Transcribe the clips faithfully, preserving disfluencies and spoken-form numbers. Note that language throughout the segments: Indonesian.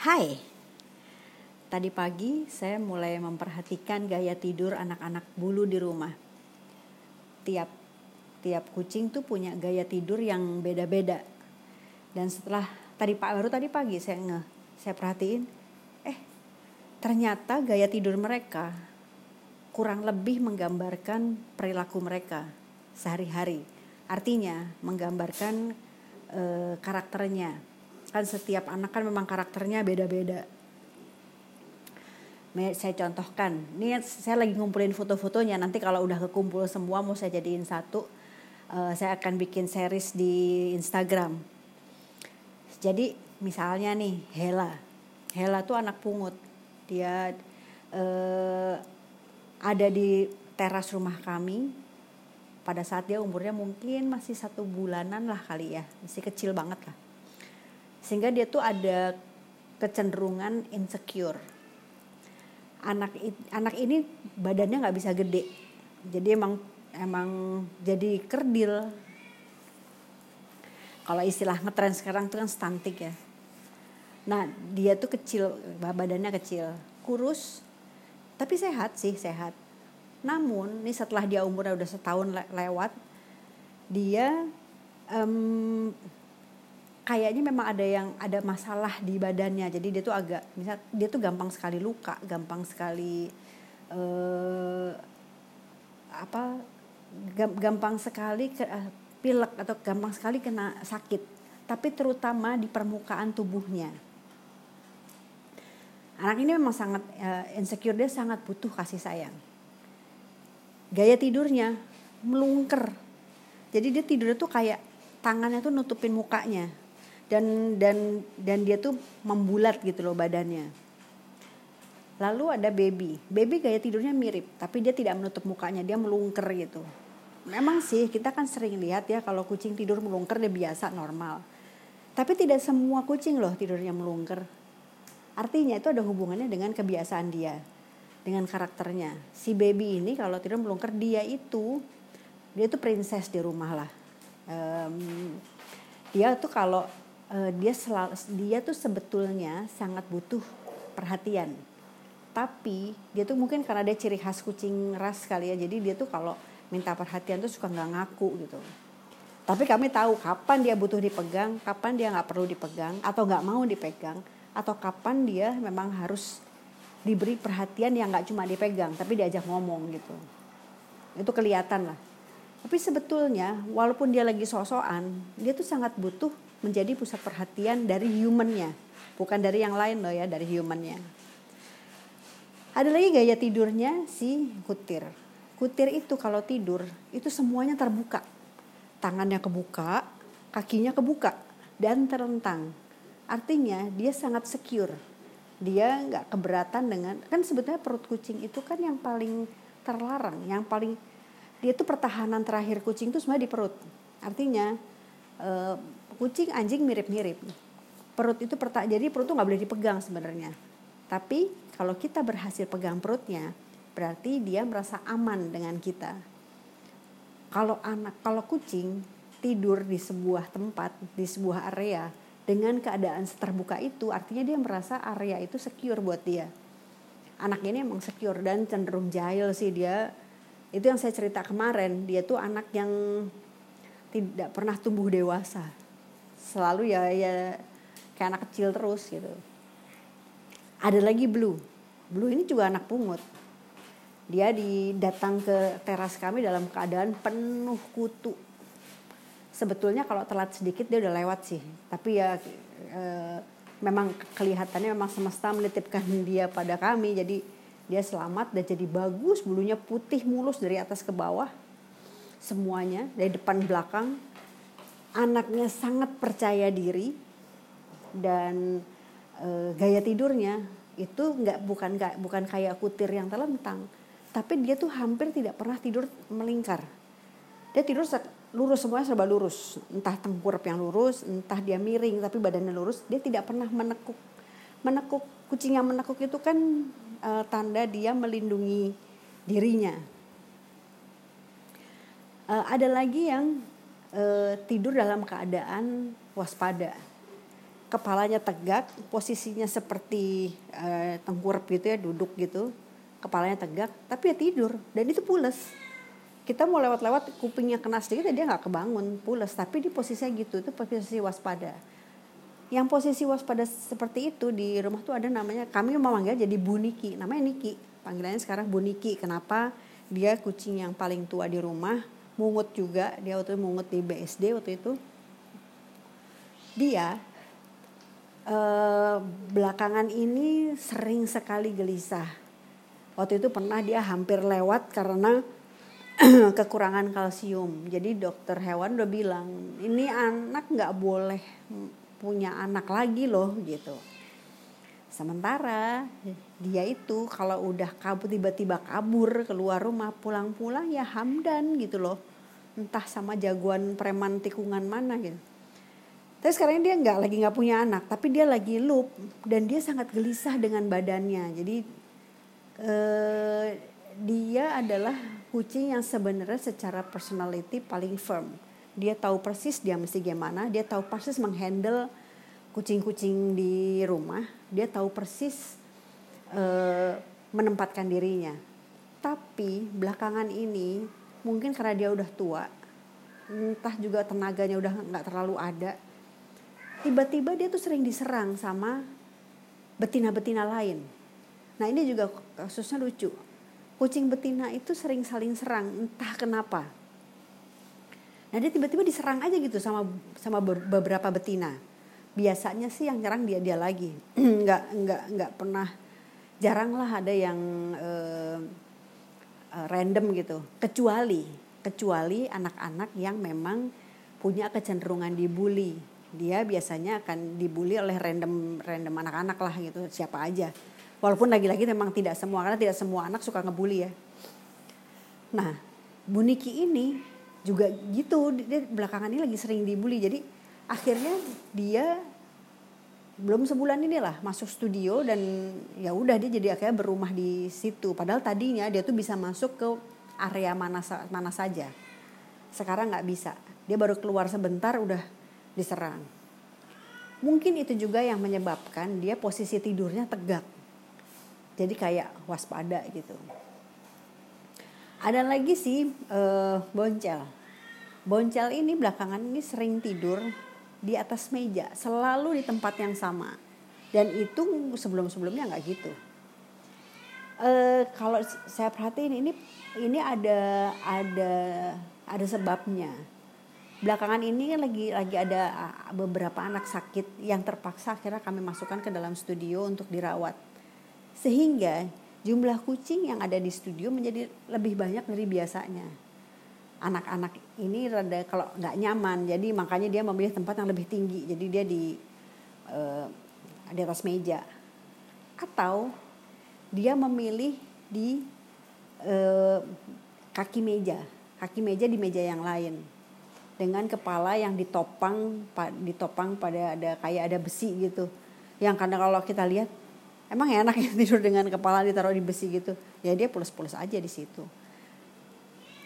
Hai, tadi pagi saya mulai memperhatikan gaya tidur anak-anak bulu di rumah. Tiap tiap kucing tuh punya gaya tidur yang beda-beda. Dan setelah tadi pak baru tadi pagi saya nge, saya perhatiin, eh ternyata gaya tidur mereka kurang lebih menggambarkan perilaku mereka sehari-hari. Artinya menggambarkan e, karakternya. Kan setiap anak kan memang karakternya beda-beda. Saya contohkan, ini saya lagi ngumpulin foto-fotonya, nanti kalau udah kekumpul semua mau saya jadiin satu, uh, saya akan bikin series di Instagram. Jadi misalnya nih Hela, Hela tuh anak pungut, dia uh, ada di teras rumah kami pada saat dia umurnya mungkin masih satu bulanan lah kali ya, masih kecil banget lah. Sehingga dia tuh ada kecenderungan insecure. Anak anak ini badannya nggak bisa gede, jadi emang emang jadi kerdil. Kalau istilah ngetren sekarang tuh kan stunting ya. Nah dia tuh kecil, badannya kecil, kurus, tapi sehat sih sehat. Namun ini setelah dia umurnya udah setahun le- lewat, dia um, kayaknya memang ada yang ada masalah di badannya. Jadi dia tuh agak, misal dia tuh gampang sekali luka, gampang sekali eh, apa, gampang sekali ke, eh, pilek atau gampang sekali kena sakit. Tapi terutama di permukaan tubuhnya. Anak ini memang sangat eh, insecure, dia sangat butuh kasih sayang. Gaya tidurnya melungker. Jadi dia tidurnya tuh kayak tangannya tuh nutupin mukanya. Dan dan dan dia tuh membulat gitu loh badannya. Lalu ada baby. Baby gaya tidurnya mirip, tapi dia tidak menutup mukanya, dia melungker gitu. Memang sih kita kan sering lihat ya kalau kucing tidur melungker dia biasa normal. Tapi tidak semua kucing loh tidurnya melungker. Artinya itu ada hubungannya dengan kebiasaan dia, dengan karakternya. Si baby ini kalau tidur melungker dia itu dia itu princess di rumah lah. Um, dia tuh kalau dia selalu, dia tuh sebetulnya sangat butuh perhatian, tapi dia tuh mungkin karena dia ciri khas kucing ras kali ya, jadi dia tuh kalau minta perhatian tuh suka nggak ngaku gitu. Tapi kami tahu kapan dia butuh dipegang, kapan dia nggak perlu dipegang atau nggak mau dipegang, atau kapan dia memang harus diberi perhatian yang nggak cuma dipegang tapi diajak ngomong gitu. Itu kelihatan lah. Tapi sebetulnya walaupun dia lagi sosokan, dia tuh sangat butuh menjadi pusat perhatian dari humannya, bukan dari yang lain loh ya, dari humannya. Ada lagi gaya tidurnya si kutir. Kutir itu kalau tidur itu semuanya terbuka, tangannya kebuka, kakinya kebuka dan terlentang. Artinya dia sangat secure, dia nggak keberatan dengan, kan sebetulnya perut kucing itu kan yang paling terlarang, yang paling dia tuh pertahanan terakhir kucing tuh sebenarnya di perut. Artinya eh, kucing anjing mirip-mirip. Perut itu perta- jadi perut tuh nggak boleh dipegang sebenarnya. Tapi kalau kita berhasil pegang perutnya, berarti dia merasa aman dengan kita. Kalau anak, kalau kucing tidur di sebuah tempat, di sebuah area dengan keadaan terbuka itu, artinya dia merasa area itu secure buat dia. Anak ini emang secure dan cenderung jahil sih dia. Itu yang saya cerita kemarin, dia tuh anak yang tidak pernah tumbuh dewasa. Selalu ya, ya kayak anak kecil terus gitu. Ada lagi Blue. Blue ini juga anak pungut. Dia di, datang ke teras kami dalam keadaan penuh kutu. Sebetulnya kalau telat sedikit dia udah lewat sih. Tapi ya e, memang kelihatannya memang semesta menitipkan dia pada kami. Jadi dia selamat dan jadi bagus. Bulunya putih mulus dari atas ke bawah. Semuanya dari depan belakang. Anaknya sangat percaya diri dan e, gaya tidurnya itu nggak bukan gak, bukan kayak kutir yang telentang, tapi dia tuh hampir tidak pernah tidur melingkar. Dia tidur lurus, semuanya serba lurus, entah tengkurap yang lurus, entah dia miring tapi badannya lurus. Dia tidak pernah menekuk. Menekuk kucing yang menekuk itu kan e, tanda dia melindungi dirinya. E, ada lagi yang E, tidur dalam keadaan waspada. kepalanya tegak, posisinya seperti eh, tengkurap gitu ya, duduk gitu, kepalanya tegak, tapi ya tidur, dan itu pules. Kita mau lewat-lewat, kupingnya kena sedikit, dia nggak kebangun, pules, tapi di posisinya gitu, itu posisi waspada. Yang posisi waspada seperti itu di rumah tuh ada namanya, kami memanggil jadi Bu Niki, namanya Niki, panggilannya sekarang Bu Niki. Kenapa? Dia kucing yang paling tua di rumah, mungut juga, dia waktu itu mungut di B S D waktu itu. Dia eh, belakangan ini sering sekali gelisah. Waktu itu pernah dia hampir lewat karena kekurangan kalsium. Jadi dokter hewan udah bilang, ini anak nggak boleh punya anak lagi loh gitu. Sementara dia itu kalau udah kabur, tiba-tiba kabur keluar rumah, pulang-pulang ya Hamdan gitu loh, entah sama jagoan preman tikungan mana gitu. Tapi sekarang dia nggak lagi nggak punya anak, tapi dia lagi loop dan dia sangat gelisah dengan badannya. Jadi eh, dia adalah kucing yang sebenarnya secara personality paling firm. Dia tahu persis dia mesti gimana, dia tahu persis menghandle kucing-kucing di rumah, dia tahu persis e, menempatkan dirinya. Tapi belakangan ini mungkin karena dia udah tua, entah juga tenaganya udah nggak terlalu ada, tiba-tiba dia tuh sering diserang sama betina-betina lain. Nah ini juga kasusnya lucu, kucing betina itu sering saling serang, entah kenapa. Nah dia tiba-tiba diserang aja gitu sama sama beberapa betina. Biasanya sih yang nyerang dia dia lagi, nggak nggak nggak pernah, jarang lah ada yang eh, random gitu, kecuali kecuali anak-anak yang memang punya kecenderungan dibully. Dia biasanya akan dibully oleh random random anak-anak lah gitu, siapa aja, walaupun lagi-lagi memang tidak semua, karena tidak semua anak suka ngebully ya. Nah Bu Niki ini juga gitu, dia belakangan ini lagi sering dibully. Jadi akhirnya dia belum sebulan inilah masuk studio, dan ya udah dia jadi akhirnya berumah di situ. Padahal tadinya dia tuh bisa masuk ke area mana mana saja. Sekarang nggak bisa. Dia baru keluar sebentar udah diserang. Mungkin itu juga yang menyebabkan dia posisi tidurnya tegak. Jadi kayak waspada gitu. Ada lagi sih eh, Boncel. Boncel ini belakangan ini sering tidur di atas meja, selalu di tempat yang sama, dan itu sebelum-sebelumnya nggak gitu. E, kalau saya perhatiin ini ini ada ada ada sebabnya. Belakangan ini kan lagi lagi ada beberapa anak sakit yang terpaksa akhirnya kami masukkan ke dalam studio untuk dirawat, sehingga jumlah kucing yang ada di studio menjadi lebih banyak dari biasanya. Anak-anak ini rada kalau nggak nyaman, jadi makanya dia memilih tempat yang lebih tinggi, jadi dia di eh, di atas meja, atau dia memilih di eh, kaki meja kaki meja di meja yang lain, dengan kepala yang ditopang ditopang pada ada kayak ada besi gitu, yang karena kalau kita lihat emang enak ya tidur dengan kepala ditaruh di besi gitu ya, dia pulas-pulas aja di situ.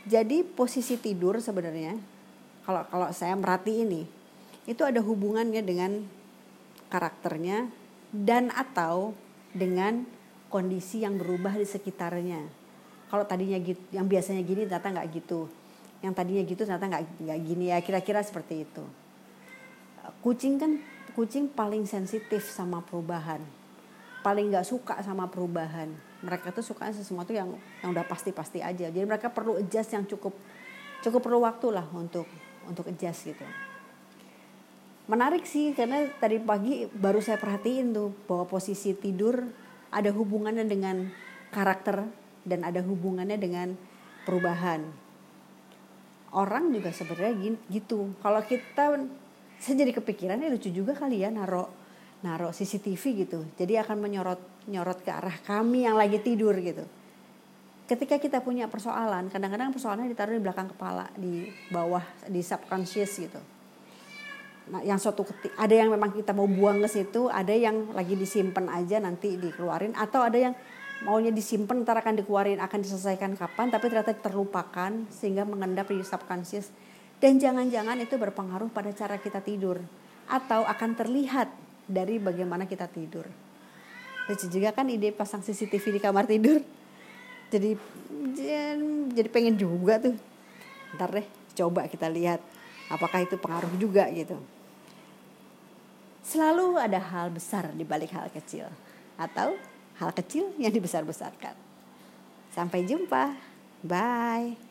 Jadi posisi tidur sebenarnya kalau kalau saya merhatiin ini itu ada hubungannya dengan karakternya dan atau dengan kondisi yang berubah di sekitarnya. Kalau tadinya gitu, yang biasanya gini ternyata nggak gitu, yang tadinya gitu ternyata nggak nggak gini ya, kira-kira seperti itu. Kucing kan kucing paling sensitif sama perubahan, paling nggak suka sama perubahan. Mereka tuh suka sesuatu yang yang udah pasti-pasti aja. Jadi mereka perlu adjust yang cukup cukup perlu waktu lah untuk untuk adjust gitu. Menarik sih karena tadi pagi baru saya perhatiin tuh bahwa posisi tidur ada hubungannya dengan karakter dan ada hubungannya dengan perubahan. Orang juga sebenarnya gitu. Kalau kita, saya jadi kepikirannya lucu juga kali ya naro naruh C C T V gitu, jadi akan menyorot nyorot ke arah kami yang lagi tidur gitu. Ketika kita punya persoalan, kadang-kadang persoalannya ditaruh di belakang kepala, di bawah, di subconscious gitu. Nah, yang suatu ketika, ada yang memang kita mau buang ke situ, ada yang lagi disimpan aja nanti dikeluarin, atau ada yang maunya disimpan ntar akan dikeluarin, akan diselesaikan kapan, tapi ternyata terlupakan sehingga mengendap di subconscious. Dan jangan-jangan itu berpengaruh pada cara kita tidur, atau akan terlihat dari bagaimana kita tidur. Lucu juga kan ide pasang C C T V di kamar tidur. Jadi jadi pengen juga tuh. Ntar deh coba kita lihat apakah itu pengaruh juga gitu. Selalu ada hal besar di balik hal kecil, atau hal kecil yang dibesar-besarkan. Sampai jumpa. Bye.